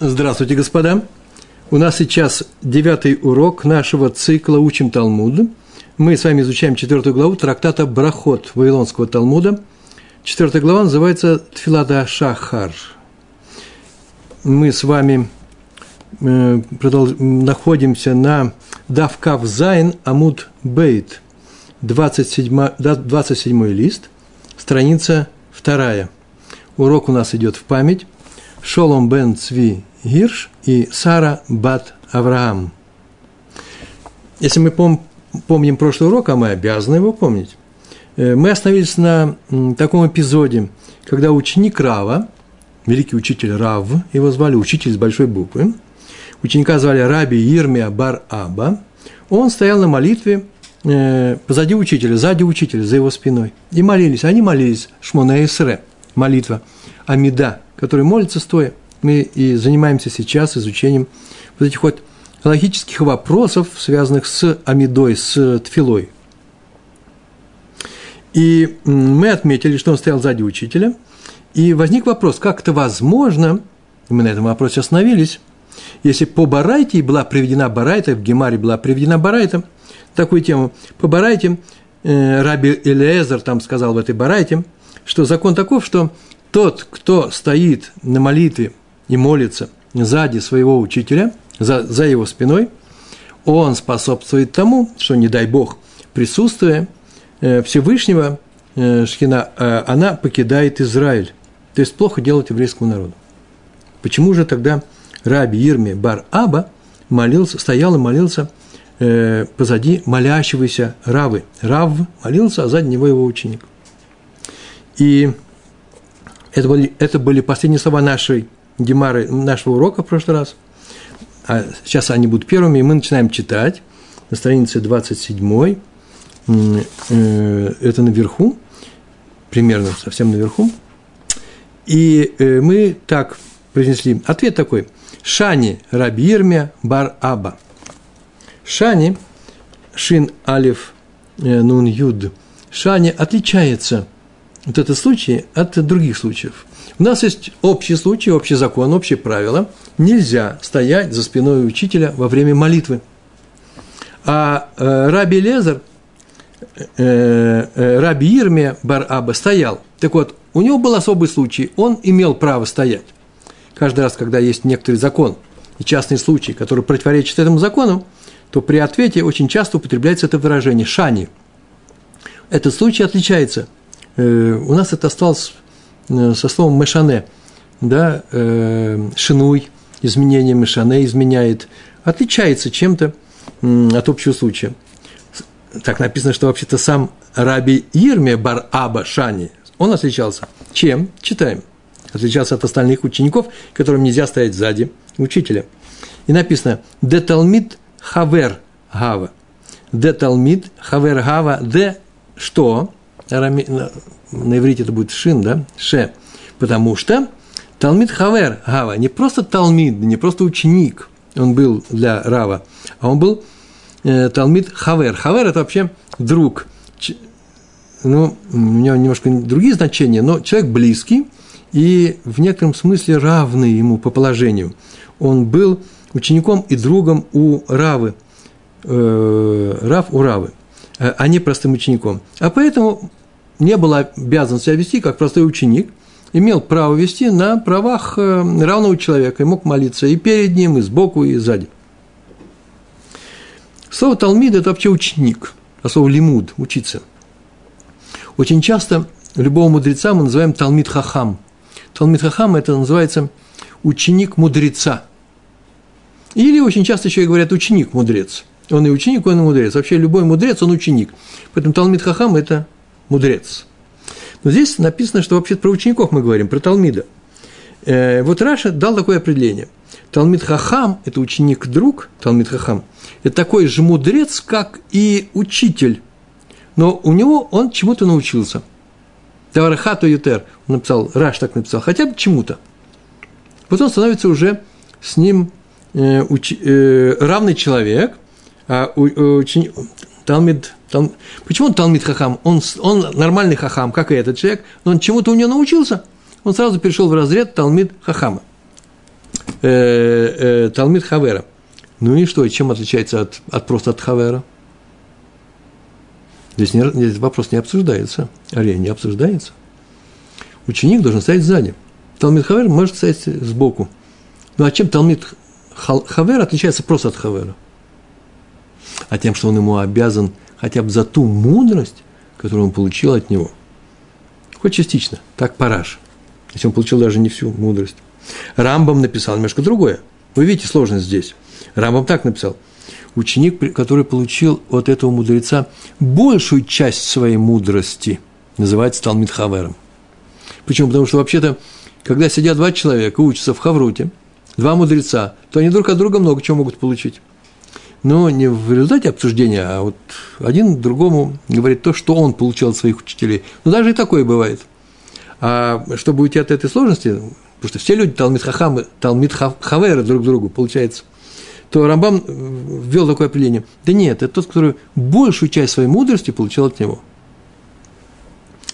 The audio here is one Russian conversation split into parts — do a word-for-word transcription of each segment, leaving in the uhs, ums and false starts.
Здравствуйте, господа! У нас сейчас девятый урок нашего цикла «Учим Талмуд». Мы с вами изучаем четвертую главу трактата «Брахот» Вавилонского Талмуда. Четвертая глава называется «Тфилат ха-Шахар». Мы с вами э, продолж... находимся на «Давкав Зайн Амуд Бейт», двадцать седьмой лист, страница вторая. Урок у нас идет в память. Шолом Бен Цви Гирш и Сара Бат Авраам. Если мы пом- помним прошлый урок, а мы обязаны его помнить, мы остановились на таком эпизоде, когда ученик Рава, великий учитель Рав, его звали учитель с большой буквы, ученика звали Рабби Ирмия бар Абба, он стоял на молитве позади учителя, сзади учителя, за его спиной, и молились, они молились, Шмона Исре, молитва Амида, который молится стоя. Мы и занимаемся сейчас изучением вот этих вот логических вопросов, связанных с амидой, с тфилой. И мы отметили, что он стоял сзади учителя, и возник вопрос, как это возможно, мы на этом вопросе остановились, если по Барайте была приведена Барайта, в Гемаре была приведена Барайта, такую тему, по Барайте, э, Раби Элиэзер там сказал в этой Барайте, что закон таков, что тот, кто стоит на молитве и молится сзади своего учителя, за, за его спиной, он способствует тому, что, не дай Бог, присутствие Всевышнего Шхина, она покидает Израиль. То есть, плохо делает еврейскому народу. Почему же тогда Рабби Ирмия бар Абба молился, стоял и молился позади молящегося Равы? Рав молился, а сзади него его ученик. И... Это были, это были последние слова нашей Гемары, нашего урока в прошлый раз. А сейчас они будут первыми, и мы начинаем читать на странице двадцать седьмой. Это наверху, примерно совсем наверху. И мы так произнесли. Ответ такой. Шани Рабби Ирмия бар Абба. Шани, шин алиф нун юд. Шани отличается. Вот этот случай от других случаев. У нас есть общий случай, общий закон, общее правило. Нельзя стоять за спиной учителя во время молитвы. А э, Раби Элиэзер, э, э, Рабби Ирмия бар Абба стоял. Так вот, у него был особый случай, он имел право стоять. Каждый раз, когда есть некоторый закон и частный случай, который противоречит этому закону, то при ответе очень часто употребляется это выражение «шани». Этот случай отличается. У нас это осталось со словом «мешане», да, «шинуй», изменение «мешане», изменяет, отличается чем-то от общего случая. Так написано, что вообще-то сам Рабби Ирмия бар Абба Шани, он отличался. Чем? Читаем. Отличался от остальных учеников, которым нельзя стоять сзади учителя. И написано «де Талмид Хавер Гава». «Де Талмид Хавер Гава» «де» что? На иврите это будет шин, да, ше, потому что Талмид Хавер Гава, не просто Талмид, не просто ученик, он был для Рава, а он был э, Талмид Хавер. Хавер – это вообще друг, Ч... ну, у него немножко другие значения, но человек близкий и в некотором смысле равный ему по положению. Он был учеником и другом у Равы, э, Рав у Равы, а не простым учеником. А поэтому не было обязан себя вести, как простой ученик, имел право вести на правах равного человека, и мог молиться и перед ним, и сбоку, и сзади. Слово «талмид» – это вообще ученик, а слово «лимуд» – учиться. Очень часто любого мудреца мы называем «талмид хахам». «Талмид хахам» – это называется «ученик мудреца». Или очень часто еще и говорят «ученик мудрец». Он и ученик, он и мудрец. Вообще любой мудрец, он ученик. Поэтому Талмид Хахам – это мудрец. Но здесь написано, что вообще про учеников мы говорим, про Талмида. Вот Раша дал такое определение. Талмид Хахам – это ученик-друг, Талмид Хахам – это такой же мудрец, как и учитель. Но у него он чему-то научился. Таварахату Ютер, он написал, Раш так написал, хотя бы чему-то. Вот он становится уже с ним э, уч, э, равный человек. А у, учени... Талмид, Тал... Почему он Талмид Хахам? Он, он нормальный Хахам, как и этот человек, но он чему-то у него научился. Он сразу перешел в разряд Талмид Хахама. э, э, Талмид Хавера. Ну и что, чем отличается от, от просто от Хавера? Здесь, не, здесь вопрос не обсуждается. Ария не обсуждается. Ученик должен стоять сзади. Талмид Хавер может стоять сбоку. Ну а чем Талмид Хавер отличается просто от Хавера? А тем, что он ему обязан хотя бы за ту мудрость, которую он получил от него. Хоть частично, как Параш. Если он получил даже не всю мудрость. Рамбам написал немножко другое. Вы видите сложность здесь. Рамбам так написал. Ученик, который получил от этого мудреца большую часть своей мудрости, называется Талмид Хавером. Почему? Потому что вообще-то, когда сидят два человека, учатся в Хавруте, два мудреца, то они друг от друга много чего могут получить. Но не в результате обсуждения, а вот один другому говорит то, что он получал от своих учителей. Но даже и такое бывает. А чтобы уйти от этой сложности, потому что все люди Талмид Хахамы, Талмид Хавера друг другу, получается, то Рамбам ввел такое определение. Да нет, это тот, который большую часть своей мудрости получил от него.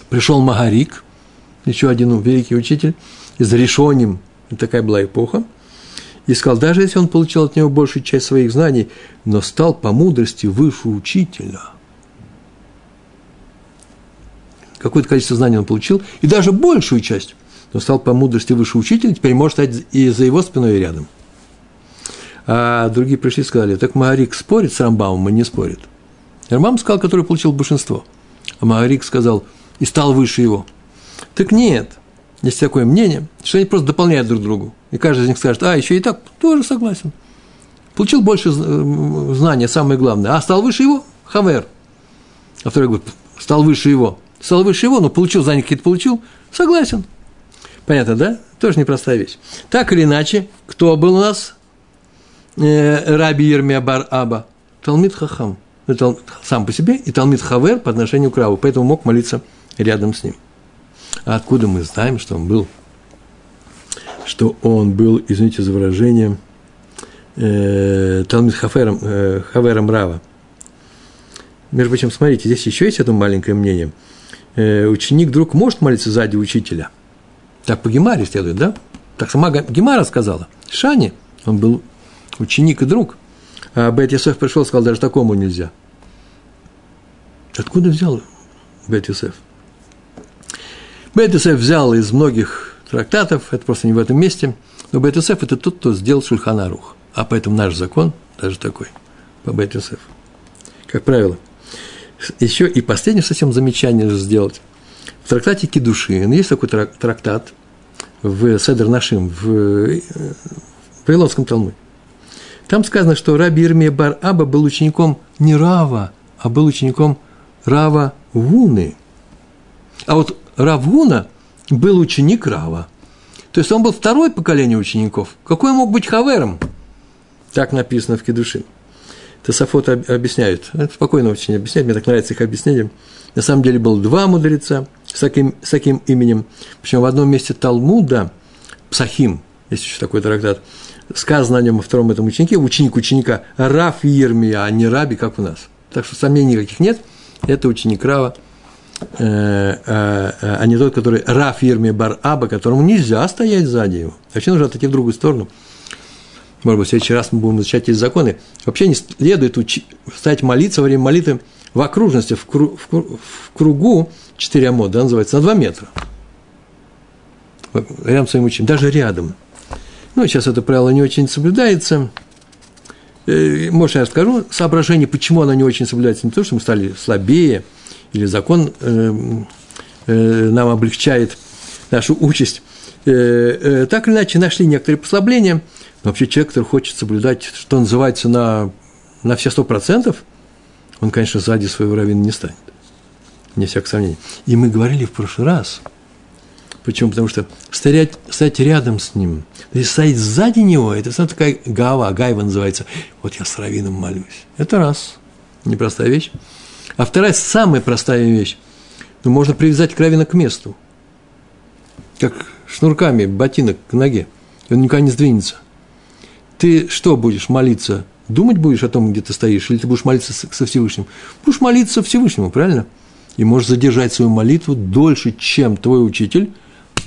Пришел Магарик, еще один великий учитель, из Ришоним, такая была эпоха, и сказал, даже если он получил от него большую часть своих знаний, но стал по мудрости выше учителя. Какое-то количество знаний он получил, и даже большую часть, но стал по мудрости выше учителя, теперь может стать и за его спиной, и рядом. А другие пришли и сказали, так Маарик спорит с Рамбамом и не спорит. Рамбам сказал, который получил большинство. А Маарик сказал, и стал выше его. Так нет, есть такое мнение, что они просто дополняют друг другу. И каждый из них скажет, а, еще и так, тоже согласен. Получил больше знания, самое главное. А стал выше его? Хавер. А второй говорит, стал выше его. Стал выше его, но получил знания какие-то, получил. Согласен. Понятно, да? Тоже непростая вещь. Так или иначе, кто был у нас? Э, Рабби Ирмия бар Абба. Талмид Хахам. Это сам по себе и Талмид Хавер по отношению к Раву. Поэтому мог молиться рядом с ним. А откуда мы знаем, что он был? Что он был, извините за выражение, э, Талмид Хафером, э, Хавером Рава. Между прочим, смотрите, здесь еще есть одно маленькое мнение. Э, ученик, друг, может молиться сзади учителя. Так по Гемаре следует, да? Так сама Гемара сказала. Шани, он был ученик и друг. А Бейт Йосеф пришел и сказал, даже такому нельзя. Откуда взял Бейт Йосеф? Бейт Йосеф взял из многих трактатов, это просто не в этом месте, но Бейт Йосеф – это тот, кто сделал Шулхан Арух, а поэтому наш закон даже такой по Бейт Йосеф, как правило. Еще и последнее совсем замечание же сделать. В трактате Кидушин есть такой трактат в Седер Нашим, в Вавилонском Талмуде. Там сказано, что Рабби Ирмия бар Абба был учеником не Рава, а был учеником Рава Гуны. А вот Рав Гуна был ученик Рава. То есть он был второе поколение учеников. Какой мог быть Хавером? Так написано в Кедушин. Тосафот объясняют. Это спокойно очень объясняют. Мне так нравится их объяснение. На самом деле было два мудреца с таким, с таким именем. Причем в одном месте Талмуда, Псахим, есть еще такой трактат, сказано о нем, о втором этом ученике, ученик ученика Рав Ирмия, а не Раби, как у нас. Так что сомнений никаких нет. Это ученик Рава, а не тот, который Рав Ирмия бар Абба, которому нельзя стоять сзади его. Вообще нужно отойти в другую сторону. Может быть, в следующий раз мы будем изучать эти законы. Вообще не следует уч... стать молиться во время молитвы в окружности, в, кру... в, кру... в кругу четыре амода, да, называется, на два метра. Рядом с своим учением, даже рядом. Ну, сейчас это правило не очень соблюдается. Может, я расскажу соображение, почему оно не очень соблюдается. Не то, что мы стали слабее, или закон э, э, нам облегчает нашу участь. Э, э, так или иначе, нашли некоторые послабления. Но вообще человек, который хочет соблюдать, что называется, на, на все сто процентов, он, конечно, сзади своего раввина не станет. Вне всякого сомнения. И мы говорили в прошлый раз. Почему? Потому что стоять, стоять рядом с ним, то есть стоять сзади него, это такая гава, гайва называется. Вот я с раввином молюсь. Это раз. Непростая вещь. А вторая, самая простая вещь, ну, можно привязать раввина к месту, как шнурками ботинок к ноге, и он никогда не сдвинется. Ты что будешь молиться? Думать будешь о том, где ты стоишь, или ты будешь молиться со Всевышним? Будешь молиться Всевышнему, правильно? И можешь задержать свою молитву дольше, чем твой учитель,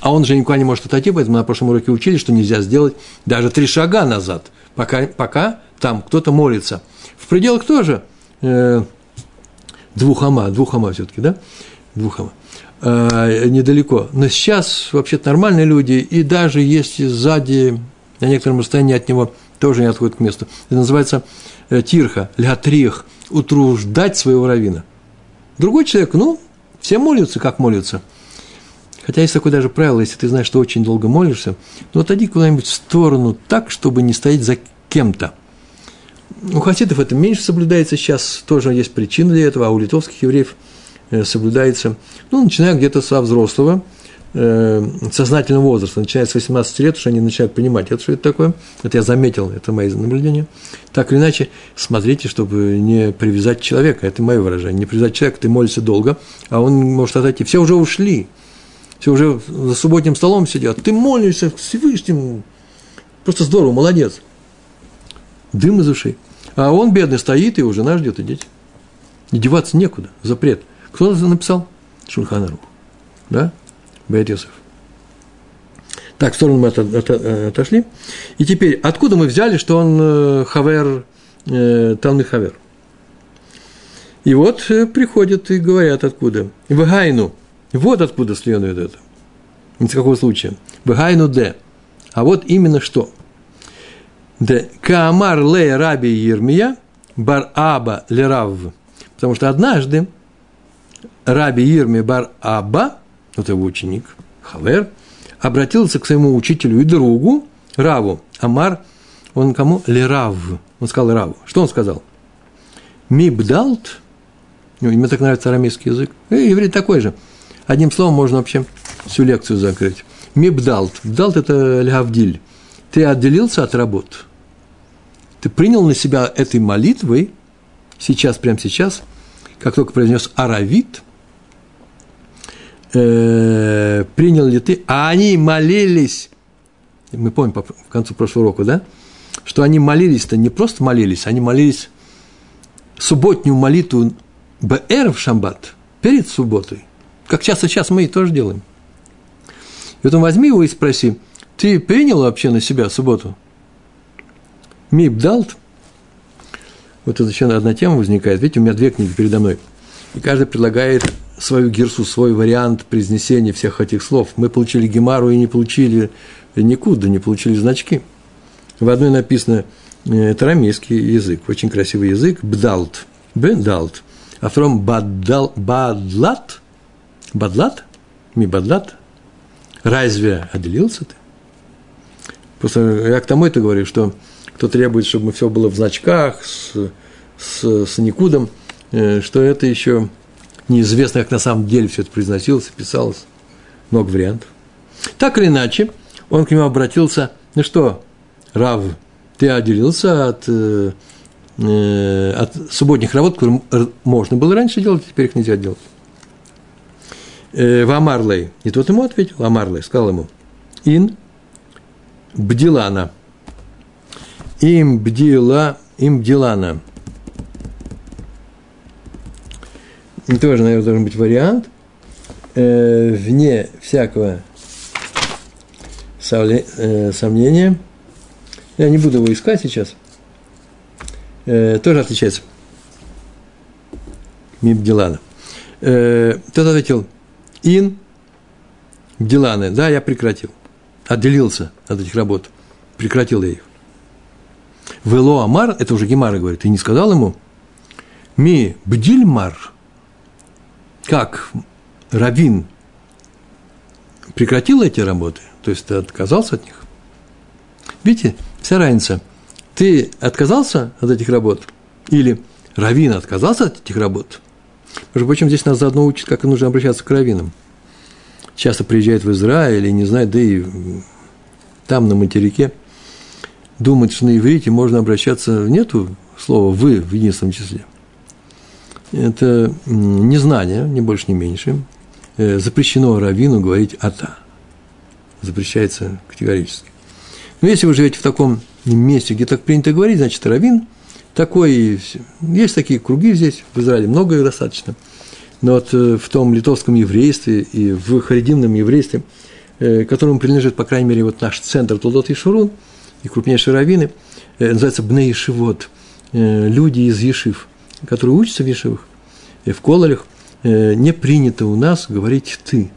а он же никуда не может отойти, поэтому на прошлом уроке учили, что нельзя сделать даже три шага назад, пока, пока там кто-то молится. В пределах тоже э, двух ама, двух ама все-таки, да? Двух ама. Э, недалеко. Но сейчас вообще-то нормальные люди, и даже если сзади на некотором расстоянии от него тоже не отходят к месту. Это называется э, тирха, ля-трих, утруждать своего раввина. Другой человек, ну, все молятся, как молятся. Хотя есть такое даже правило, если ты знаешь, что очень долго молишься, ну, отойди куда-нибудь в сторону так, чтобы не стоять за кем-то. У хасидов это меньше соблюдается сейчас, тоже есть причины для этого, а у литовских евреев соблюдается, ну, начиная где-то со взрослого, э, сознательного возраста, начиная с восемнадцати лет, уж они начинают понимать, это что это такое, это я заметил, это мои наблюдения. Так или иначе, смотрите, чтобы не привязать человека, это мое выражение, не привязать человека, ты молишься долго, а он может отойти, все уже ушли, все уже за субботним столом сидят, ты молишься Всевышнему, просто здорово, молодец, дым из ушей. А он, бедный, стоит, и его жена ждет, и дети. И деваться некуда, запрет. Кто это написал? Шулхан Арух. Да? Бейт Йосеф. Так, в сторону мы от, от, отошли. И теперь, откуда мы взяли, что он хавер, э, Талмид Хавер? И вот приходят и говорят, откуда. Вэгайну. Вот откуда следует это. Ни с какого случая. Вэгайну де. А вот именно что. Де Каамар ле Раби Ирмия бар Абба ле Рав. Потому что однажды Раби Ирмия бар Абба, вот его ученик, хавер, обратился к своему учителю и другу Раву. Амар, он кому? Ле Рав. Он сказал Раву. Что он сказал? Мибдалт. Мне так нравится арамейский язык. И еврей такой же. Одним словом можно вообще всю лекцию закрыть. Мибдалт. Бдалт – это ле-гавдиль. Ты отделился от работ. Ты принял на себя этой молитвой, сейчас, прямо сейчас, как только произнес аравит, э, принял ли ты, а они молились, мы помним по, в конце прошлого урока, да, что они молились-то не просто молились, они молились субботнюю молитву Б.Р. в Шамбат, перед субботой, как часто сейчас мы и тоже делаем. И вот он возьми его и спроси, ты принял вообще на себя субботу? Мибдалт. Вот это еще одна тема возникает. Видите, у меня две книги передо мной. И каждый предлагает свою гирсу, свой вариант произнесения всех этих слов. Мы получили Гемару и не получили никуда, не получили значки. В одной написано, это арамейский язык, очень красивый язык, бдалт, бдалт. А втором баддал, бадлат, бадлат, мибадлат. Разве отделился ты? Просто я к тому это говорю, что кто требует, чтобы все было в значках, с, с, с никудом, что это еще неизвестно, как на самом деле все это произносилось, писалось, много вариантов. Так или иначе, он к нему обратился, ну что, Рав, ты отделился от, э, от субботних работ, которые можно было раньше делать, теперь их нельзя делать. Э, в Амарлей, и тот ему ответил, Амарлей, сказал ему, ин, бдилана. Им бдила, им бдилана. Тоже, наверное, должен быть вариант. Э, вне всякого совле, э, сомнения. Я не буду его искать сейчас. Э, тоже отличается. Мим бдилана. Э, тот ответил, ин бдилана. Да, я прекратил. Отделился от этих работ. Прекратил я их. Вело Амар, это уже Гемара говорит, и не сказал ему, ми бдильмар, как раввин прекратил эти работы, то есть ты отказался от них. Видите, вся разница. Ты отказался от этих работ, или раввин отказался от этих работ. Между прочим, здесь нас заодно учат, как нужно обращаться к раввинам. Часто приезжают в Израиль, и не знают, да и там, на материке, думать, что на иврите можно обращаться, нету слова «вы» в единственном числе. Это незнание, ни больше, ни меньше. Запрещено раввину говорить «ата». Запрещается категорически. Но если вы живете в таком месте, где так принято говорить, значит, раввин такой… Есть такие круги здесь, в Израиле много их достаточно. Но вот в том литовском еврействе и в харидимном еврействе которому принадлежит, по крайней мере, вот наш центр Толдот и Шурун, и крупнейшие раввины, называется Бней Ешивот, люди из Ешив, которые учатся в Ешивах, в Кололях, не принято у нас говорить «ты».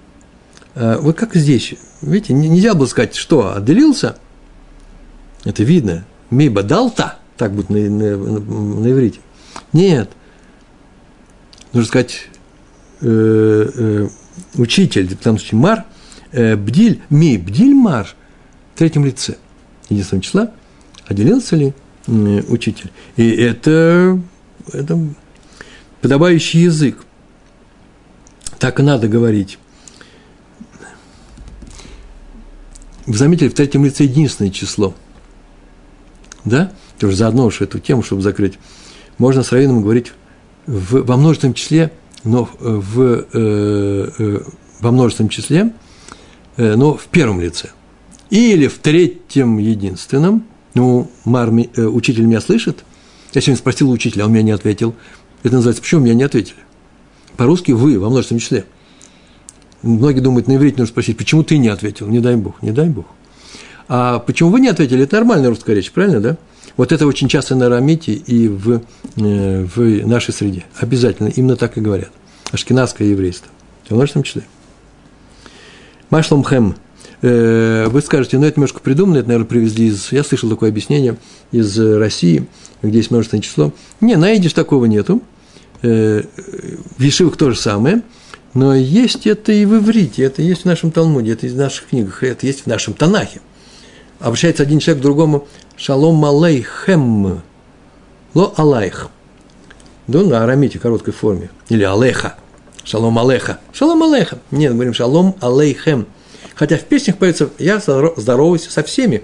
Вот как здесь, видите, нельзя было сказать, что отделился, это видно, «мейба далта», так будет на, на, на, на иврите. Нет, нужно сказать э, э, учитель, в том случае мар, э, бдиль, ми бдиль мар в третьем лице, единственного числа, отделился ли э, учитель. И это, это подобающий язык. Так и надо говорить. Вы заметили, в третьем лице единственное число. Да? Тоже заодно уж эту тему, чтобы закрыть. Можно с раввином говорить в, во множественном числе, но в, э, э, во множественном числе, э, но в первом лице. Или в третьем единственном. Ну, мар, э, учитель меня слышит. Я сегодня спросил у учителя, а он меня не ответил. Это называется, почему меня не ответили? По-русски «вы» во множественном числе. Многие думают, на иврите нужно спросить, почему ты не ответил? Не дай бог, не дай бог. А почему вы не ответили? Это нормальная русская речь, правильно, да? Вот это очень часто на арамите и в, э, в нашей среде. Обязательно, именно так и говорят. Ашкеназское еврейство. Во множественном числе. Машлом хэм. Э, вы скажете, ну, это немножко придумано, это, наверное, привезли из... Я слышал такое объяснение из России, где есть множественное число. Не, на идиш такого нету. Э, в ешивах то же самое. Но есть это и в иврите, это есть в нашем Талмуде, это есть в наших книгах, это есть в нашем Танахе. Обращается один человек к другому «Шалом алейхем», «Ло алайх», да, на арамите, короткой форме, или «Алейха», «Шалом алейха», «Шалом алейха». Нет, мы говорим «Шалом алейхем». Хотя в песнях поется «Я здороваюсь со всеми»,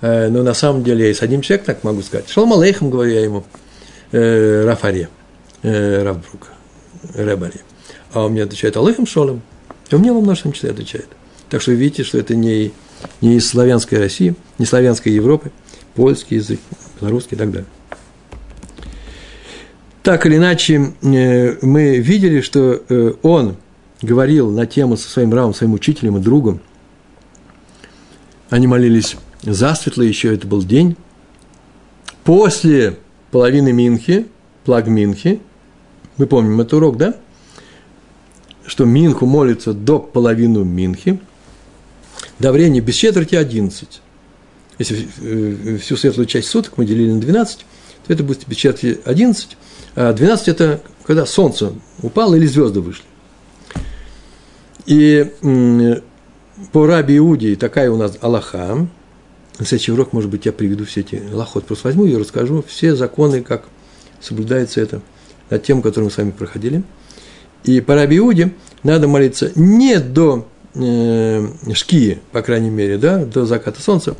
но на самом деле я и с одним человеком так могу сказать. «Шалом алейхем», говорю я ему, «Раф Арье», «Раф Брук», «Рэб Арье». А он мне отвечает «Алейхем шолем», и он мне во множественном числе отвечает. Так что вы видите, что это не... не из славянской России, не славянской Европы, польский язык, белорусский и так далее. Так или иначе, мы видели, что он говорил на тему со своим равом, своим учителем и другом. Они молились засветло, еще это был день. После половины Минхи, плаг Минхи, мы помним этот урок, да? Что Минху молится до половины Минхи. Давление без четверти одиннадцать. Если всю светлую часть суток мы делили на двенадцать, то это будет без четверти одиннадцать. А двенадцать – это когда солнце упало или звезды вышли. И по Раби Иуде такая у нас алаха. На следующий урок, может быть, я приведу все эти алахот. Просто возьму и расскажу все законы, как соблюдается это, на тему, которую мы с вами проходили. И по Раби Иуде надо молиться не до... шкии, по крайней мере, да, до заката солнца,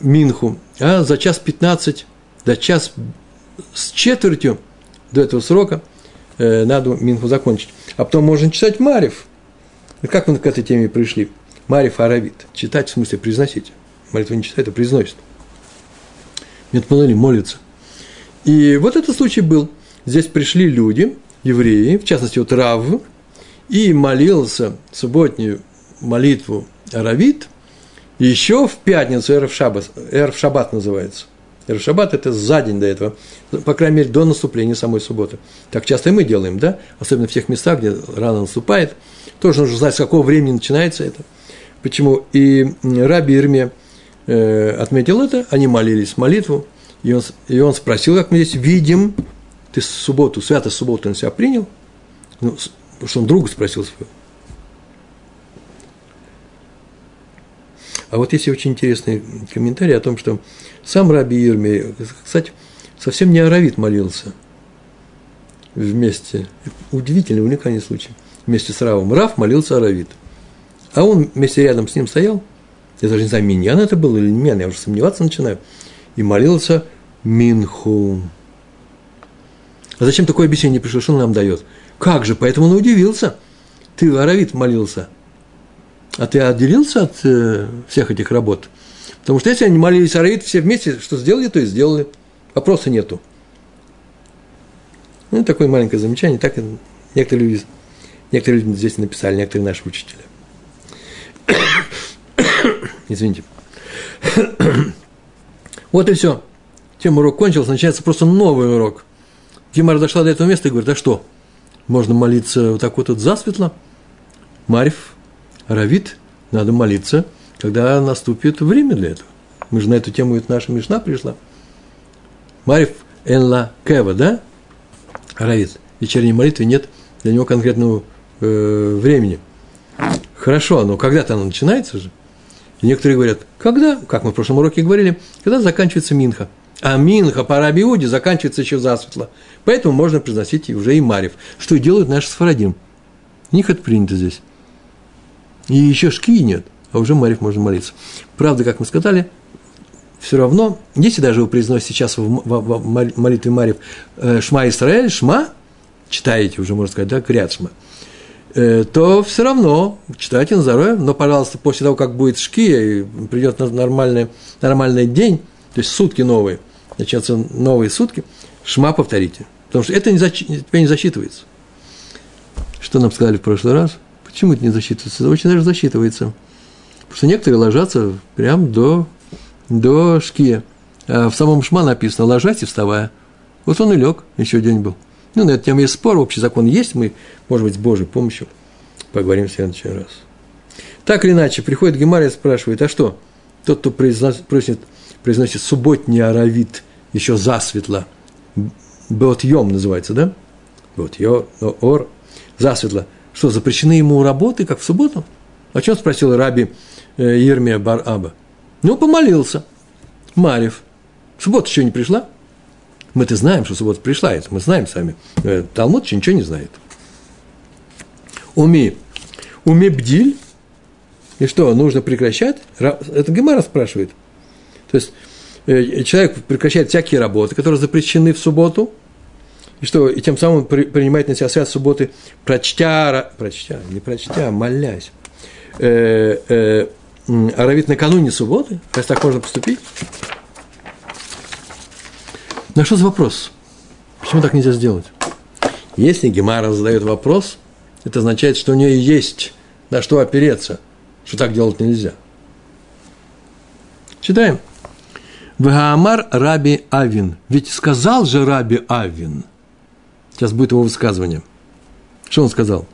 минху, а за час пятнадцать, до час с четвертью до этого срока э, надо минху закончить. А потом можно читать марев. Как мы к этой теме пришли? Марев аравит. Читать, в смысле, произносить. Молитва не читает, а произносит. Метмануэль молится. И вот этот случай был. Здесь пришли люди, евреи, в частности, вот Рав, и молился субботнюю молитву аравит еще в пятницу, эрф шаббат, эрф шаббат называется. Эрф шаббат – это за день до этого, по крайней мере, до наступления самой субботы. Так часто и мы делаем, да? Особенно в тех местах, где рано наступает. Тоже нужно знать, с какого времени начинается это. Почему? И Раби Ирмия отметил это, они молились молитву, и он, и он спросил, как мы здесь видим, ты субботу, святость субботу на себя принял? Ну, потому что он друга спросил своего. А вот есть очень интересный комментарий о том, что сам Раби Ирмия, кстати, совсем не аравит молился вместе. Удивительный, уникальный случай. Вместе с Равом. Рав молился аравит. А он вместе рядом с ним стоял. Я даже не знаю, миньян это был или не миньян, я уже сомневаться начинаю. И молился минху. А зачем такое объяснение пришло? Что он нам дает? Как же? Поэтому он удивился. Ты, аравит, молился. А ты отделился от э, всех этих работ? Потому что если они молились аравит все вместе, что сделали, то и сделали. Вопроса нету. Ну, такое маленькое замечание. Так некоторые люди, некоторые люди здесь написали, некоторые наши учителя. Извините. Вот и все. Тем урок кончился, начинается просто новый урок. Гемара дошла до этого места и говорит, а что? Можно молиться вот так вот, вот засветло. Марьев, Равит, надо молиться, когда наступит время для этого. Мы же на эту тему, это наша Мишна пришла. Марьев Энла Кева, да? Равит. Вечерней молитвы нет для него конкретного э, времени. Хорошо, но когда-то она начинается же. И некоторые говорят, когда, как мы в прошлом уроке говорили, когда заканчивается минха. А минха по Рабби Иуде заканчивается еще засветло. Поэтому можно произносить уже и марьев, что и делают наши сфарадим. У них это принято здесь. И еще шки нет, а уже марьев можно молиться. Правда, как мы сказали, все равно, если даже вы произносите сейчас в, в, в молитве марьев «Шма Исраэль», «Шма», читаете уже, можно сказать, да, «Крят Шма», то все равно читайте на здоровье, но, пожалуйста, после того, как будет шки, придет нормальный, нормальный день, то есть сутки новые, начнутся новые сутки, шма повторите, потому что это не защ... теперь не засчитывается. Что нам сказали в прошлый раз? Почему это не засчитывается? Это очень даже засчитывается. Потому что некоторые ложатся прямо до, до шки. А в самом шма написано «ложась и вставая». Вот он и лег, еще день был. Ну, на эту тему есть спор, общий закон есть, мы, может быть, с Божьей помощью поговорим в следующий раз. Так или иначе, приходит Гемара и спрашивает, а что? Тот, кто произносит, произносит субботний аравит, еще засветло, беотьем называется, да? Беотьем, ор, засветло. Что, запрещены ему работы, как в субботу? О чем спросил Раби Ирмия бар Абба? Ну, помолился. Марьев. Суббота еще не пришла. Мы-то знаем, что суббота пришла, это мы знаем сами. Талмуд еще ничего не знает. Уми. Уми бдиль. И что, нужно прекращать? Это Гемара спрашивает. То есть, человек прекращает всякие работы, которые запрещены в субботу. И что, и тем самым принимает на себя святость субботы, прочтя, прочтя, не прочтя, молясь. Э, э, аравит накануне субботы, раз так можно поступить. На что за вопрос? Почему так нельзя сделать? Если Гемара задает вопрос, это означает, что у нее есть на что опереться, что так делать нельзя. Читаем. Вагаамар Раби Авин. Ведь сказал же Раби Авин. Сейчас будет его высказывание. Что он сказал?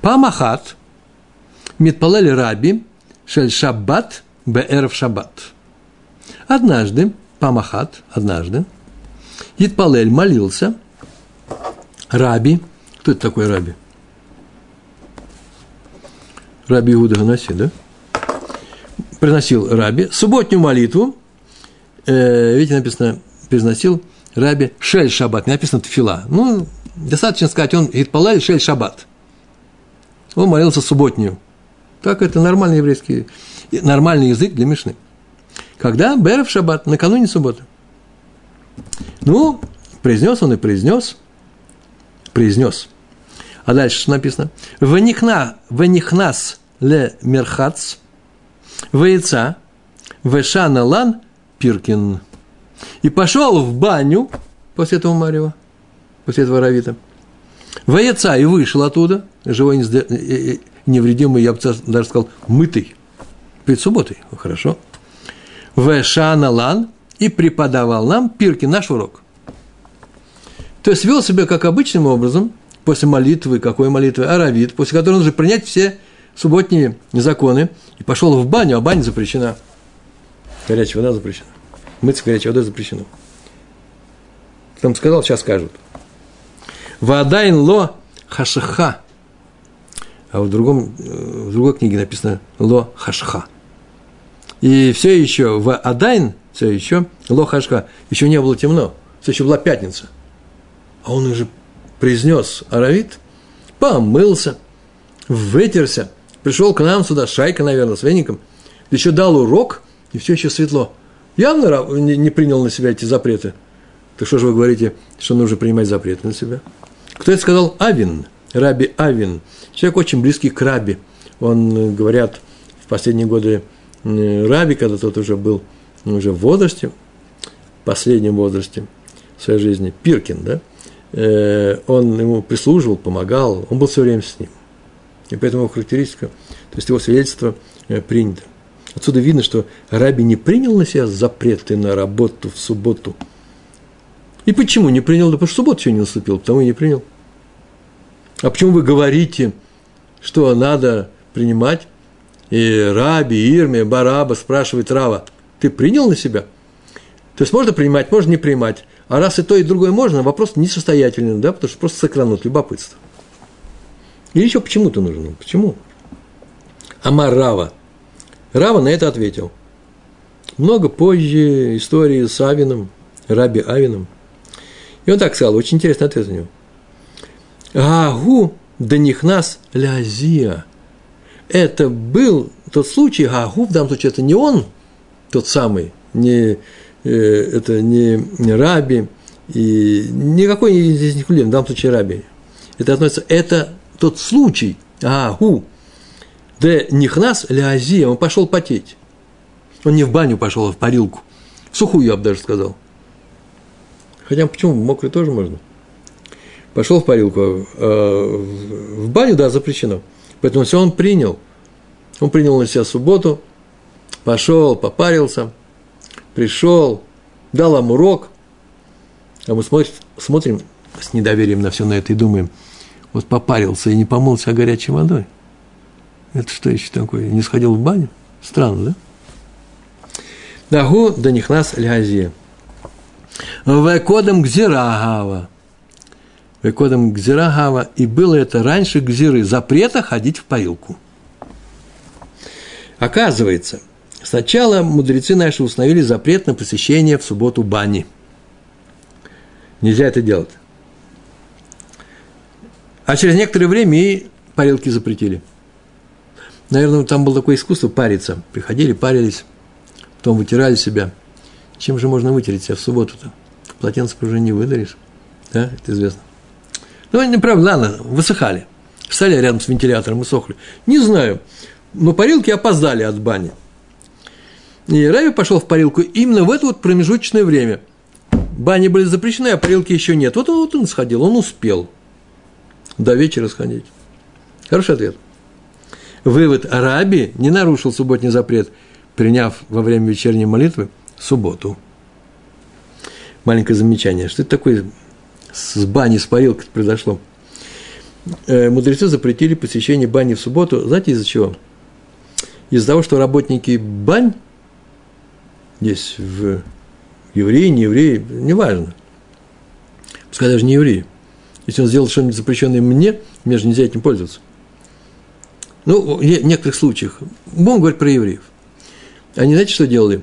Памахат митпалели Раби шель шаббат беэр в шаббат. Однажды, памахат, однажды, Итпалель молился, Раби, кто это такой Раби? Раби Иуда Ганаси, да? Приносил Раби субботнюю молитву, э, видите, написано, произносил Раби Шель Шаббат, не написано Тфила. Ну, достаточно сказать, он Итпалель Шель Шаббат. Он молился субботнюю. Так это нормальный еврейский, нормальный язык для Мишны. Когда? Берев Шаббат, накануне субботы. Ну, произнес он и произнес, произнес. А дальше что написано? Венихна, венихнас ле мерхац, вейца, вешана лан пиркин. И пошел в баню после этого Марьева, после этого Равита. Вейца и вышел оттуда, живой, невредимый, я бы даже сказал, мытый. Перед субботой, хорошо. Вешана лан. И преподавал нам пирки, наш урок. То есть, вел себя как обычным образом, после молитвы, какой молитвы, аравит, после которой нужно принять все субботние законы, и пошел в баню, а баня запрещена. Горячая вода запрещена. Мыться горячей водой запрещено. Там сказал, сейчас скажут. Вадайн ло хашха. А в, другом, в другой книге написано ло хашха. И все еще в адайн, все еще лохашка, еще не было темно, все еще была пятница. А он уже произнес аравит, помылся, вытерся, пришел к нам сюда, шайка, наверное, с веником, еще дал урок, и все еще светло. Явно не принял на себя эти запреты. Так что же вы говорите, что нужно принимать запреты на себя? Кто это сказал? Авин, Раби Авин. Человек очень близкий к Раби. Он, говорят, в последние годы Раби, когда тот уже был, уже в возрасте, в последнем возрасте своей жизни, Пиркин, да, э, он ему прислуживал, помогал, он был все время с ним. И поэтому его характеристика, то есть его свидетельство, принято. Отсюда видно, что Рабби не принял на себя запреты на работу в субботу. И почему не принял? Да потому что в субботу еще не наступил, потому и не принял. А почему вы говорите, что надо принимать? И Рабби Ирмия бар Абба спрашивает Рава: ты принял на себя? То есть можно принимать, можно не принимать. А раз и то, и другое можно, вопрос несостоятельный, да, потому что просто сокранут любопытство. И еще почему-то нужно. Почему? Амар Рава. Рава на это ответил. Много позже истории с Авином, Раби Авином. И он так сказал, очень интересный ответ у него. Гагу да нихнас лязия. Это был тот случай, Гагу в данном случае, это не он тот самый, не, э, это не, не Раби, и никакой не здесь не хулим, в данном случае Раби. Это относится, это тот случай, Гагу. Да нихнас леазия, он пошел потеть. Он не в баню пошел, а в парилку. В сухую, я бы даже сказал. Хотя почему, мокрый тоже можно. Пошел в парилку. В баню, да, запрещено. Поэтому все он принял. Он принял на себя субботу, пошел, попарился, пришел, дал нам урок. А мы смотрим, смотрим с недоверием на все на это и думаем, вот попарился и не помылся горячей водой. Это что еще такое? Не сходил в баню? Странно, да? Дагу да нихнас лязия. Векодом гзирагава. Векодом гзирагава. И было это раньше гзиры. Запрета ходить в парилку. Оказывается, сначала мудрецы наши установили запрет на посещение в субботу бани. Нельзя это делать. А через некоторое время и парилки запретили. Наверное, там было такое искусство париться. Приходили, парились, потом вытирали себя. Чем же можно вытереть себя в субботу-то? Полотенце уже не выдаришь. Да, это известно. Ну, неправда, ладно, высыхали. Встали рядом с вентилятором и сохли. Не знаю, но парилки опоздали от бани. И Рабби пошел в парилку именно в это вот промежуточное время. Бани были запрещены, а парилки еще нет. Вот, вот он сходил, он успел до вечера сходить. Хороший ответ. Вывод: Рабби не нарушил субботний запрет, приняв во время вечерней молитвы субботу. Маленькое замечание. Что это такое с бани, с парилкой произошло? Мудрецы запретили посещение бани в субботу. Знаете, из-за чего? Из-за того, что работники бань, здесь в евреи, не евреи, неважно, пускай даже не евреи, если он сделал что-нибудь запрещенное мне, мне же нельзя этим пользоваться. Ну, в некоторых случаях. Будем говорить про евреев. Они, знаете, что делали?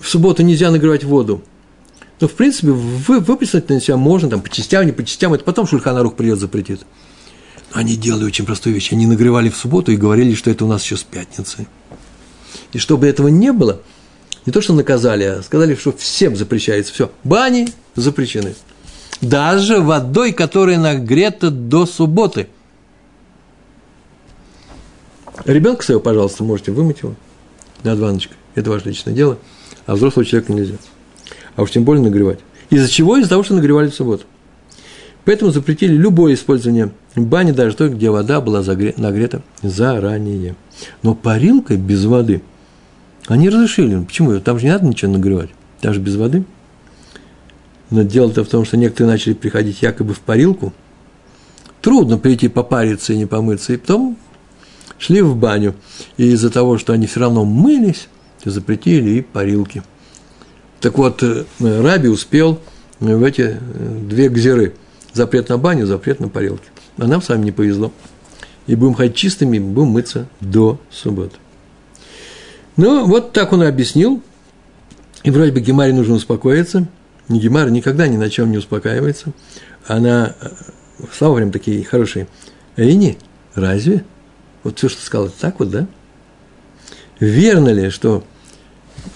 В субботу нельзя нагревать воду. Но, в принципе, выплеснуть на себя можно, там, по частям, не по частям. Это потом Шулхан Арух придет, запретит. Но они делали очень простую вещь. Они нагревали в субботу и говорили, что это у нас еще с пятницы. И чтобы этого не было, не то, что наказали, а сказали, что всем запрещается. Все, бани запрещены. Даже водой, которая нагрета до субботы. Ребенка своего, пожалуйста, можете вымыть его над ванночкой. Это ваше личное дело. А взрослого человека нельзя. А уж тем более нагревать. Из-за чего? Из-за того, что нагревали в субботу. Поэтому запретили любое использование бани, даже той, где вода была загре... нагрета заранее. Но парилка без воды они разрешили. Почему? Там же не надо ничего нагревать. Даже без воды. Но дело-то в том, что некоторые начали приходить якобы в парилку. Трудно прийти попариться и не помыться. И потом... шли в баню, и из-за того, что они все равно мылись, запретили и парилки. Так вот, Рабби успел в эти две гзиры. Запрет на баню, запрет на парилки. А нам с вами не повезло. И будем ходить чистыми, будем мыться до субботы. Ну, вот так он и объяснил. И вроде бы Гемаре нужно успокоиться. Гемара никогда ни на чем не успокаивается. Она, слава время, такие хорошие. Эйни, разве? Вот все, что сказал, это так вот, да? Верно ли, что,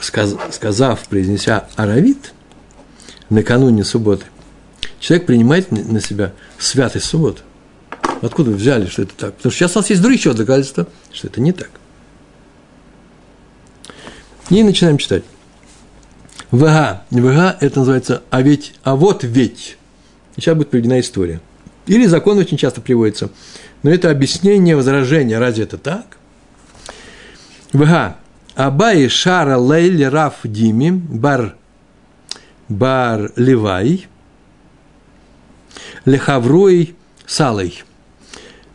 сказ, сказав, произнеся аравит накануне субботы, человек принимает на себя святость субботы? Откуда вы взяли, что это так? Потому что сейчас у нас есть другие еще доказательства, что это не так. И начинаем читать. Вага. Вага – это называется «а ведь», «а вот ведь». И сейчас будет приведена история. Или закон очень часто приводится. Но это объяснение возражения. Разве это так? Вга. Абай шара лейли рав дими бар бар левай лехавруй салой.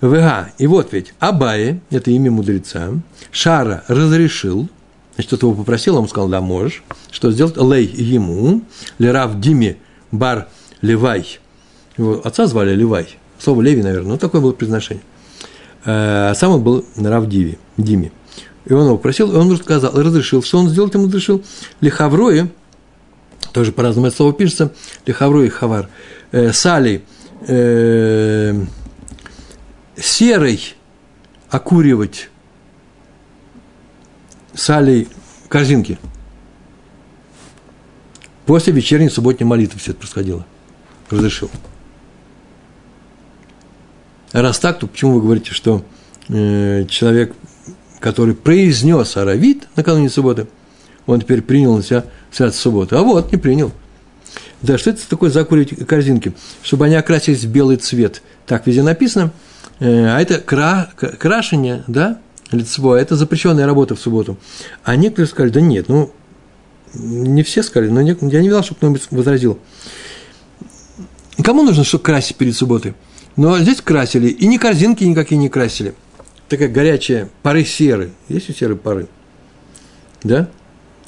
Вга. И вот ведь Абай, это имя мудреца, шара разрешил, значит, кто-то его попросил, он сказал, да, можешь, что сделать? Лей ему, лерав дими бар левай. Его отца звали Левай. Слово Леви, наверное, ну, такое было произношение. А сам он был рав Диви, Диме. И он его просил, и он сказал, разрешил. Что он сделал, ему разрешил? Лехаврои, тоже по-разному это слово пишется, лехаврои, хавар, э, салей, э, серой окуривать салей корзинки. После вечерней субботней молитвы все это происходило. Разрешил. Раз так, то почему вы говорите, что э, человек, который произнес аравит накануне субботы, он теперь принял на себя святость субботы? А вот, не принял. Да, что это такое закуривать корзинки? Чтобы они окрасились в белый цвет. Так везде написано. Э, а это кра, крашение, да, лицевое, это запрещенная работа в субботу. А некоторые сказали, да нет, ну, не все сказали, но не, я не видел, чтобы кто-нибудь возразил. Кому нужно, что красить перед субботой? Но здесь красили, и ни корзинки никакие не красили. Такая горячая, пары серы. Есть у серы пары? Да?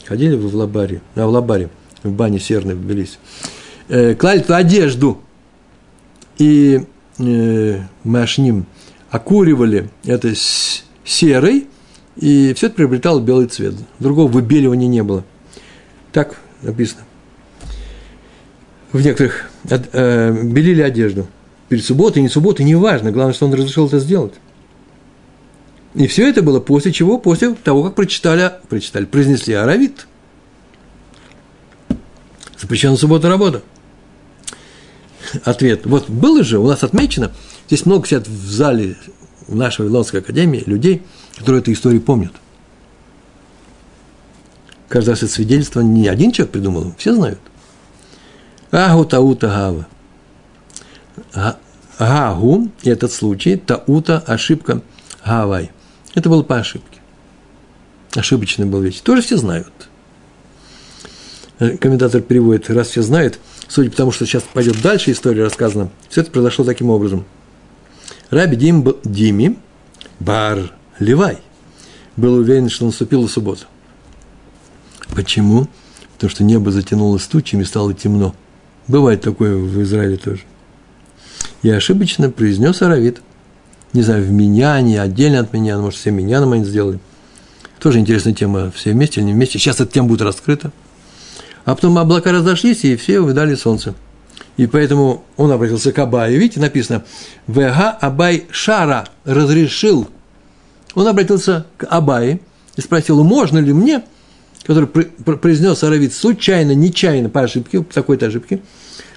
Ходили вы в лабаре? А, в лабаре, в бане серной в Тбилиси. Э, клали туда одежду. И э, мы аж ним окуривали это с серой, и все это приобретало белый цвет. Другого выбеливания не было. Так написано. В некоторых э, белили одежду. Перед субботой, не субботой, неважно. Главное, что он разрешил это сделать. И все это было после чего? После того, как прочитали, прочитали, произнесли аравит. Запрещена суббота работа. Ответ. Вот было же, у нас отмечено, здесь много сидят в зале нашей Вавилонской академии людей, которые эту историю помнят. Каждый раз это свидетельство не один человек придумал, все знают. Агу таута гава. Гагу, этот случай, таута, ошибка, гавай. Это было по ошибке. Ошибочный был вещь. Тоже все знают. Комментатор переводит, раз все знают, судя по тому, что сейчас пойдет дальше история рассказана, все это произошло таким образом. Раби Дим, Дими бар Левай был уверен, что наступила суббота. Почему? Потому что небо затянулось тучами, стало темно. Бывает такое в Израиле тоже. Я ошибочно произнес аравит. Не знаю, в меня, не отдельно от меня, может, все меня на момент сделали. Тоже интересная тема, все вместе или не вместе. Сейчас эта тема будет раскрыта. А потом облака разошлись, и все увидали солнце. И поэтому он обратился к Абаю. Видите, написано, «Вега Абай Шара разрешил». Он обратился к Абае и спросил, можно ли мне, который произнес аравит случайно, нечаянно, по ошибке, по такой-то ошибке,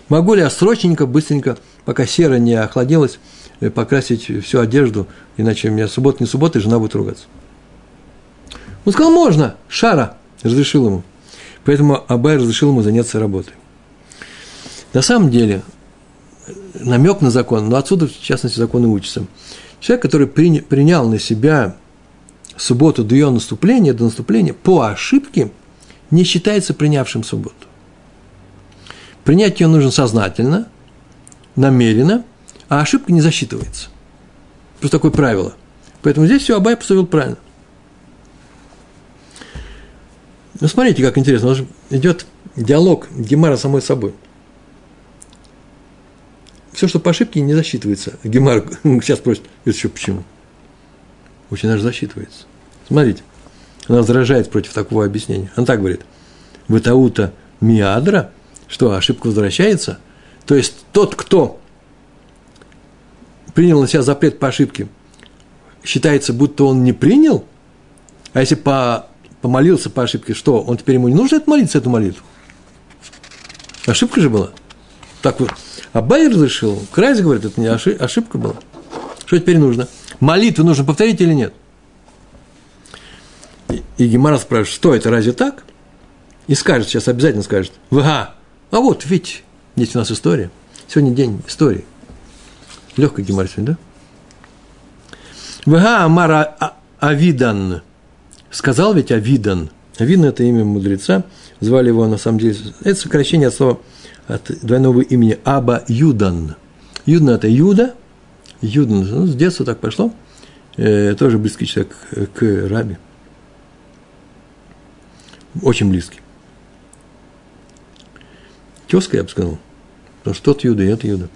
могу ли я срочненько, быстренько, пока сера не охладилась, покрасить всю одежду, иначе у меня суббота не суббота, и жена будет ругаться. Он сказал, можно, шара, разрешил ему. Поэтому Абай разрешил ему заняться работой. На самом деле, намек на закон, но отсюда, в частности, законы учатся. Человек, который принял на себя субботу до ее наступления, до наступления, по ошибке, не считается принявшим субботу. Принять ее нужно сознательно, намеренно, а ошибка не засчитывается. Просто такое правило. Поэтому здесь все Абай поступил правильно. Ну, смотрите, как интересно. У нас идет диалог Гемара самой собой. Все, что по ошибке, не засчитывается. Гемара сейчас просит, это еще почему? Очень даже засчитывается. Смотрите, она возражает против такого объяснения. Она так говорит. Ватаута миадра. Что, ошибка возвращается? То есть, тот, кто принял на себя запрет по ошибке, считается, будто он не принял? А если по, помолился по ошибке, что, он теперь ему не нужно молиться, эту молитву? Ошибка же была. Так вот, Абай разрешил, Крайс говорит, это не ошиб, ошибка была. Что теперь нужно? Молитву нужно повторить или нет? И, и Гемара спрашивает, что это, разве так? И скажет, сейчас обязательно скажет, «Вага». А вот, ведь, здесь у нас история. Сегодня день истории. Легкая гемара сегодня, да? Вега Амара Авидан. Сказал ведь Авидан. Авидан – это имя мудреца. Звали его, на самом деле, это сокращение от слова, от двойного имени Аба Юдан. Юдан – это Юда. Юдан, ну, с детства так пошло. Э, тоже близкий человек к, к Раби. Очень близкий. Тезка, я бы сказал. Потому что тот Юда, и это Юда.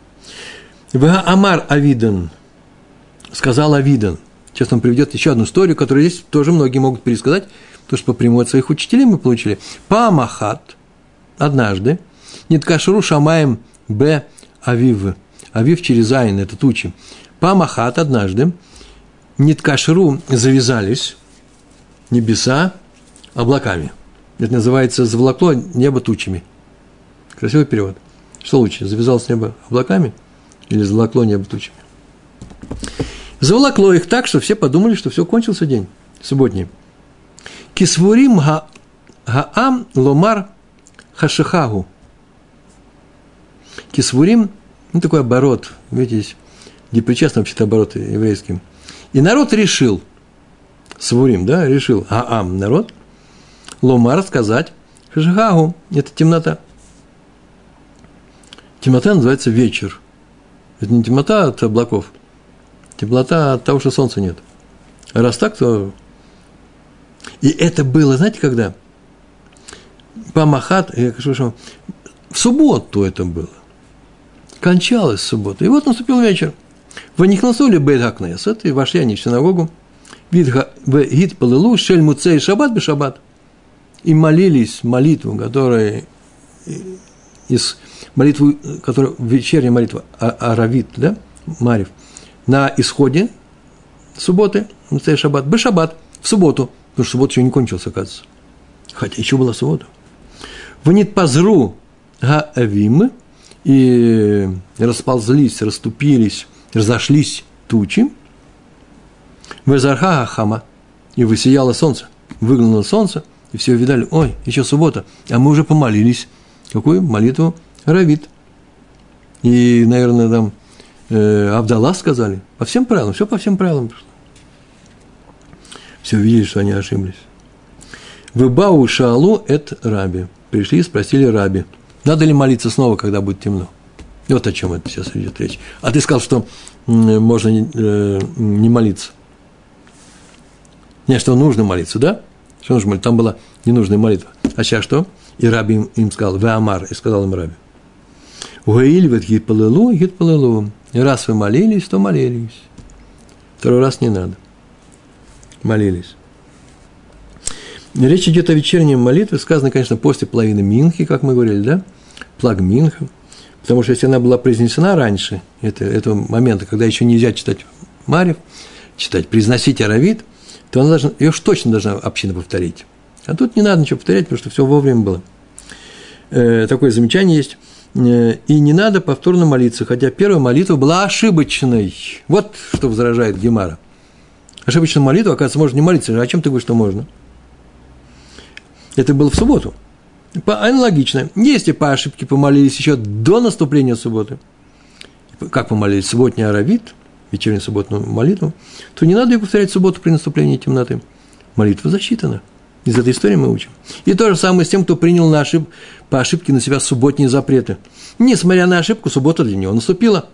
Ва Амар Авидан. Сказал Авидан. Сейчас он приведет еще одну историю, которую здесь тоже многие могут пересказать, потому что по прямой от своих учителей мы получили. Памахат однажды ниткашру шамаем бе авив. Авив через айн, это тучи. Памахат однажды ниткашру завязались небеса облаками. Это называется заволокло небо тучами. Красивый перевод. Что лучше, завязалось небо облаками или заволокло небо тучами? Заволокло их так, что все подумали, что все, кончился день субботний. Кисвурим гаам ломар хашихагу. Кисвурим, ну такой оборот, видите, здесь непричастный вообще-то оборот еврейским. И народ решил, свурим, да, решил, гаам, народ, ломар сказать, хашихагу, это темнота. Темнота называется вечер. Это не темнота от облаков. Теплота от того, что солнца нет. А раз так, то... И это было, знаете, когда? Памахат, я скажу, в субботу это было. Кончалась суббота. И вот наступил вечер. Ванихнасули бейт ха-кнесет, и вошли они в синагогу. Гид палылу, шель муцей шаббат бе шаббат. И молились молитву, которая из молитвы, которая вечерняя молитва, аравит, да, марев, на исходе субботы, муцей шаббат, бе шаббат, в субботу, потому что суббота еще не кончилась, оказывается. Хотя еще была суббота. Ванит пазру гаавим, и расползлись, расступились, разошлись тучи, везарха хама, и высияло солнце, выглянуло солнце, и все видали, ой, еще суббота, а мы уже помолились. Какую молитву? Равит. И, наверное, там Авдалла сказали, по всем правилам, все по всем правилам пришло. Все видели, что они ошиблись. Выбау шаалу эт раби. Пришли и спросили раби, надо ли молиться снова, когда будет темно. И вот о чем это сейчас идет речь. А ты сказал, что можно не молиться. Не, что нужно молиться, да? Что нужно молиться? Там была ненужная молитва. А сейчас что? И раби им, им сказал, ве амар, и сказал им раби. Угаиль вет гид палылу, гид палылу. И раз вы молились, то молились. Второй раз не надо. Молились. Речь идет о вечерней молитве. Сказано, конечно, после половины Минхи, как мы говорили, да? Плаг Минха. Потому что если она была произнесена раньше, это, этого момента, когда еще нельзя читать Марьев, читать, произносить Аравит, то она должна, ее уж точно должна община повторить. А тут не надо ничего повторять, потому что все вовремя было. Э, такое замечание есть. И не надо повторно молиться, хотя первая молитва была ошибочной. Вот что возражает Гемара. Ошибочную молитву, оказывается, можно не молиться. А чем ты говоришь, что можно? Это было в субботу. Аналогично. Если по ошибке помолились еще до наступления субботы, как помолились субботний аравит, вечернюю субботную молитву, то не надо ее повторять в субботу при наступлении темноты. Молитва засчитана. Из этой истории мы учим. И то же самое с тем, кто принял на ошиб... по ошибке на себя субботние запреты. Несмотря на ошибку, суббота для него наступила.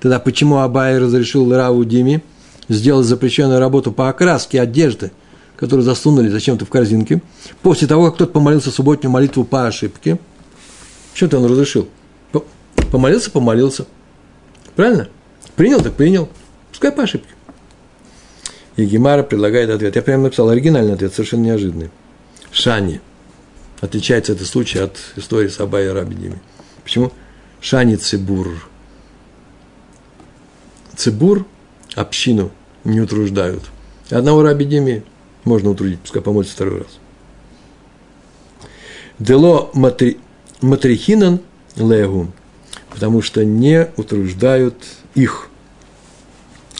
Тогда почему Абай разрешил Раву Диме сделать запрещенную работу по окраске одежды, которую засунули зачем-то в корзинке, после того, как кто-то помолился субботнюю молитву по ошибке? Что-то он разрешил. Помолился, помолился. Правильно? Принял, так принял. Пускай по ошибке. И Гемара предлагает ответ. Я прямо написал оригинальный ответ, совершенно неожиданный. Шани. Отличается этот случай от истории с Абай и Раби Дими. Почему? Шани цибур. Цибур общину не утруждают. Одного Раби Дими можно утрудить, пускай помолится второй раз. Дело матри... матрихинан легу. Потому что не утруждают их.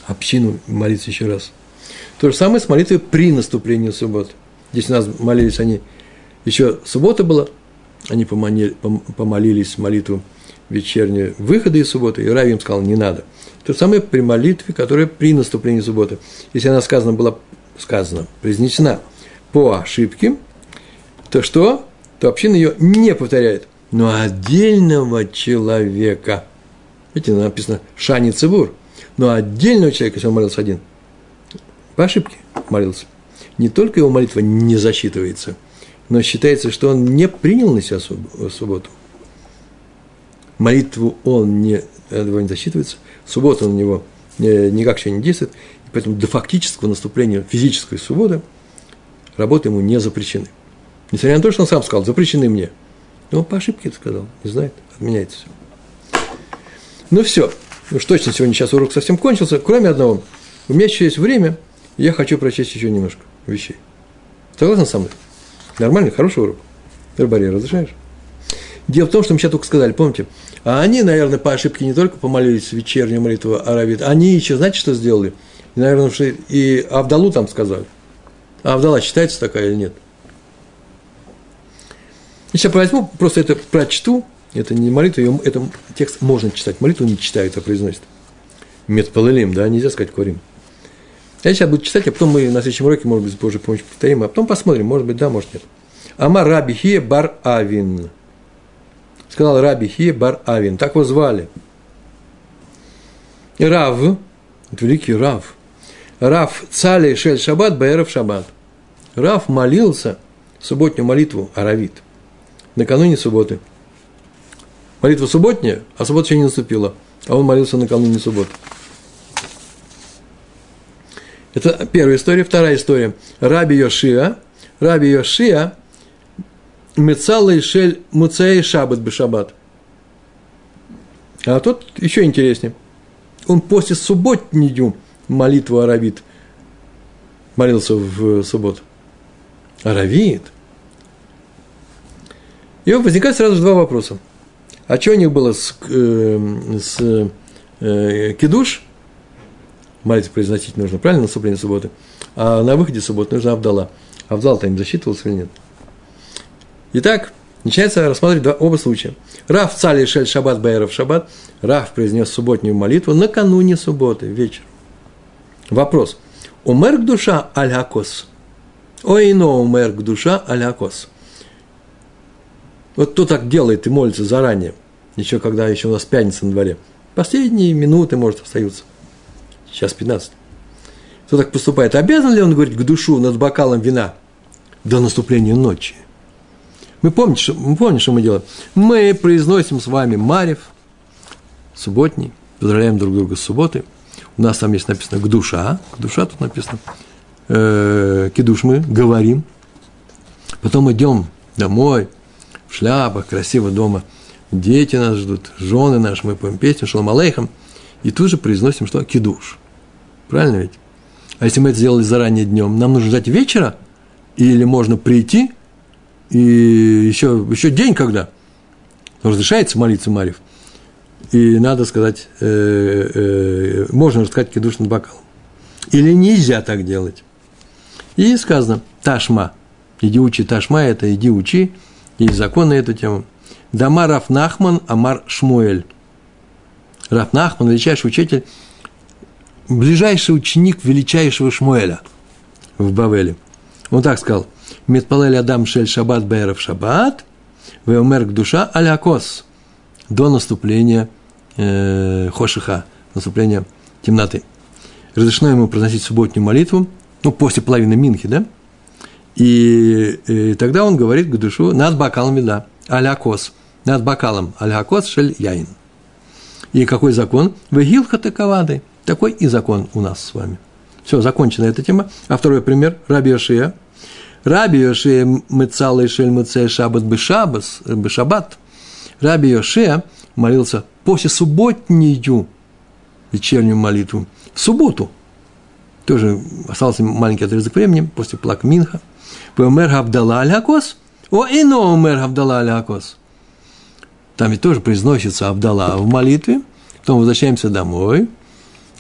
Общину молиться еще раз. То же самое с молитвой при наступлении субботы. Здесь у нас молились они, еще суббота была, они помолили, помолились молитву вечернюю выхода из субботы, и Рави им сказал, не надо. То же самое при молитве, которая при наступлении субботы. Если она сказана была, сказана, произнесена по ошибке, то что? То община ее не повторяет. Но отдельного человека, видите, написано «Шани Цибур», но отдельного человека, если он молился один, по ошибке молился, не только его молитва не засчитывается, но считается, что он не принял на себя субботу. Молитву он не, не засчитывается, суббота на него никак еще не действует, и поэтому до фактического наступления физической субботы работы ему не запрещены. Несмотря на то, что он сам сказал, запрещены мне. Но он по ошибке это сказал, не знает, отменяется все. Ну все, уж точно сегодня сейчас урок совсем кончился, кроме одного. У меня еще есть время, и я хочу прочесть еще немножко вещей. Согласен со мной? Нормально, хороший урок. Барри, разрешаешь? Дело в том, что мы сейчас только сказали, помните? А они, наверное, по ошибке не только помолились вечернюю молитву Аравит, они еще, знаете, что сделали? Наверное, и Авдалу там сказали. А Авдала считается такая или нет? Я сейчас возьму, просто это прочту, это не молитва, ее, это текст можно читать, молитву не читают, а произносят. Метпалелим, да, нельзя сказать корим. Я сейчас буду читать, а потом мы на следующем уроке, может быть, с Божьей помощью повторим, а потом посмотрим, может быть, да, может, нет. Амар Раби Хи Бар Авин. Сказал Раби Хи Бар Авин, так его звали. Рав, это великий Рав, Рав Цали Шель Шаббат Баэров Шаббат. Рав молился субботнюю молитву Аравит накануне субботы. Молитва субботняя, а суббота еще не наступила, а он молился накануне субботы. Это первая история. Вторая история. Раби Йошия. Раби Йошия Мецалла и Шель Муцея Шаббат Бешаббат. А тут еще интереснее. Он после субботнюю молитву Аравит молился в субботу. Аравит. И возникает сразу же два вопроса. А что у них было с, э, с э, кидуш? Молитву произносить нужно, правильно, наступление субботы? А на выходе субботы нужно Авдала. Авдала-то им засчитывался или нет? Итак, начинается рассматривать два, оба случая. Рав Цали Шель Шаббат Баэров Шаббат. Рав произнес субботнюю молитву накануне субботы, вечером. Вопрос. Умерк душа аль-хакос. Ой, но умерк душа аль-хакос. Вот кто так делает и молится заранее, еще когда еще у нас пятница на дворе. Последние минуты, может, остаются. Сейчас пятнадцать. Кто так поступает? Обязан ли он говорить к душу над бокалом вина до наступления ночи? Мы помним, что, мы помним, что мы делаем? Мы произносим с вами Марев, субботний, поздравляем друг друга с субботы. У нас там есть написано «к душа», «к душа» тут написано, «кидуш» мы говорим. Потом идем домой, в шляпах, красиво дома. Дети нас ждут, жены наши, мы поем песню «Шалом алейхам». И тут же произносим, что кидуш. Правильно ведь? А если мы это сделали заранее днем, нам нужно ждать вечера? Или можно прийти и еще, еще день, когда разрешается молиться Марьев? И надо сказать, э, э, можно рассказать кидуш над бокалом. Или нельзя так делать. И сказано Ташма. Иди учи, Ташма это, иди учи. Есть закон на эту тему. Дама Рав Нахман, Амар Шмуэль. Рав Нахман, величайший учитель, ближайший ученик величайшего Шмуэля в Бавеле. Он так сказал. «Метпалэль Адам Шель Шаббат Бэйров Шаббат, вэомерк душа аля кос». До наступления э, Хошиха, наступления темноты. Разрешено ему произносить субботнюю молитву, ну, после половины Минхи, да? И, и тогда он говорит к душу над бокалом вина, аля кос, над бокалом аля кос шель яин. И какой закон? Вегилха таковады. Такой и закон у нас с вами. Все, закончена эта тема. А второй пример. Раби Йошия. Раби Йошия мыцалый шель мыцей шаббат бешаббас, бешаббат. Раби Йошия молился после субботнюю вечернюю молитву. В субботу. Тоже остался маленький отрезок времени после плак минха. Умер Авдала аль-хакос. О, ино умер Авдала аль-хакос. Там ведь тоже произносится Авдала в молитве, потом возвращаемся домой,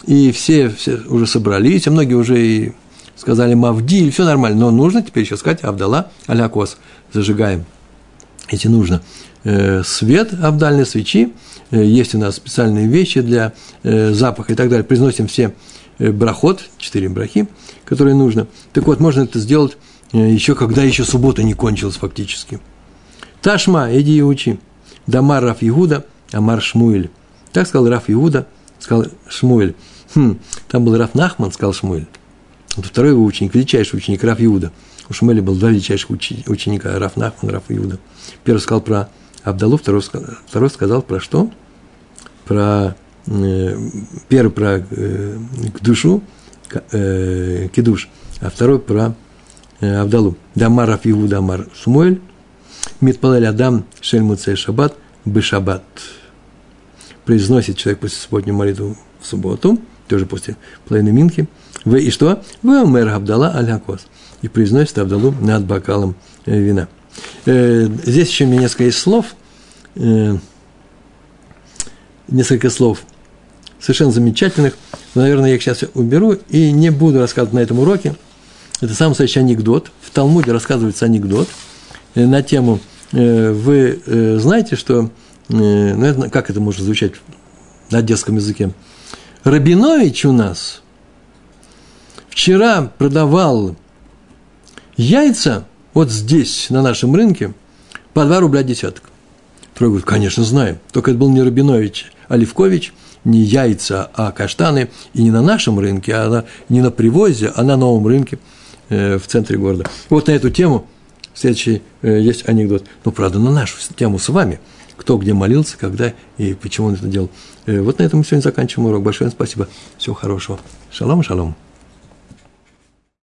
и все, все уже собрались, а многие уже и сказали Мавдиль, все нормально, но нужно теперь еще сказать Авдала аль-хакос. Зажигаем, если нужно, свет авдальной свечи, есть у нас специальные вещи для запаха и так далее, произносим все брахот, четыре брахи, которые нужно. Так вот, можно это сделать еще когда еще суббота не кончилась фактически. Ташма, иди и учи. Дамар Рав Иуда, Амар Шмуэль. Так сказал Рав Иуда, сказал Шмуэль. Хм, там был Рав Нахман, сказал Шмуэль. Вот второй его ученик, величайший ученик Рав Иуда. У Шмуэля было два величайших учи, ученика, Рав Нахман, Рав Иуда. Первый сказал про Абдалу, второй, второй сказал про что? Про, э, первый про э, к душу, к, э, кидуш, а второй про э, Абдалу. Дамар Рав Иуда, Амар Шмуэль. Митпалэль Адам Шель Муцей Шаббат Бешаббат. Произносит человек после субботнюю молитву в субботу, тоже после половины минки. Вы и что? Вы мэр Абдалла аль-Хакос. И произносит Абдалу над бокалом вина. Здесь еще у меня несколько слов. Несколько слов совершенно замечательных. Наверное, я их сейчас уберу и не буду рассказывать на этом уроке. Это самый настоящий анекдот. В Талмуде рассказывается анекдот на тему, вы знаете, что, ну, это, как это может звучать на детском языке? Рабинович у нас вчера продавал яйца вот здесь, на нашем рынке, по два рубля десяток. Второй говорит, конечно, знаем, только это был не Рабинович, а Левкович, не яйца, а каштаны, и не на нашем рынке, а на, не на привозе, а на новом рынке э, в центре города. Вот на эту тему следующий э, есть анекдот. Ну, правда, на нашу тему с вами. Кто где молился, когда и почему он это делал. Э, вот на этом мы сегодня заканчиваем урок. Большое спасибо. Всего хорошего. Шалом, шалом.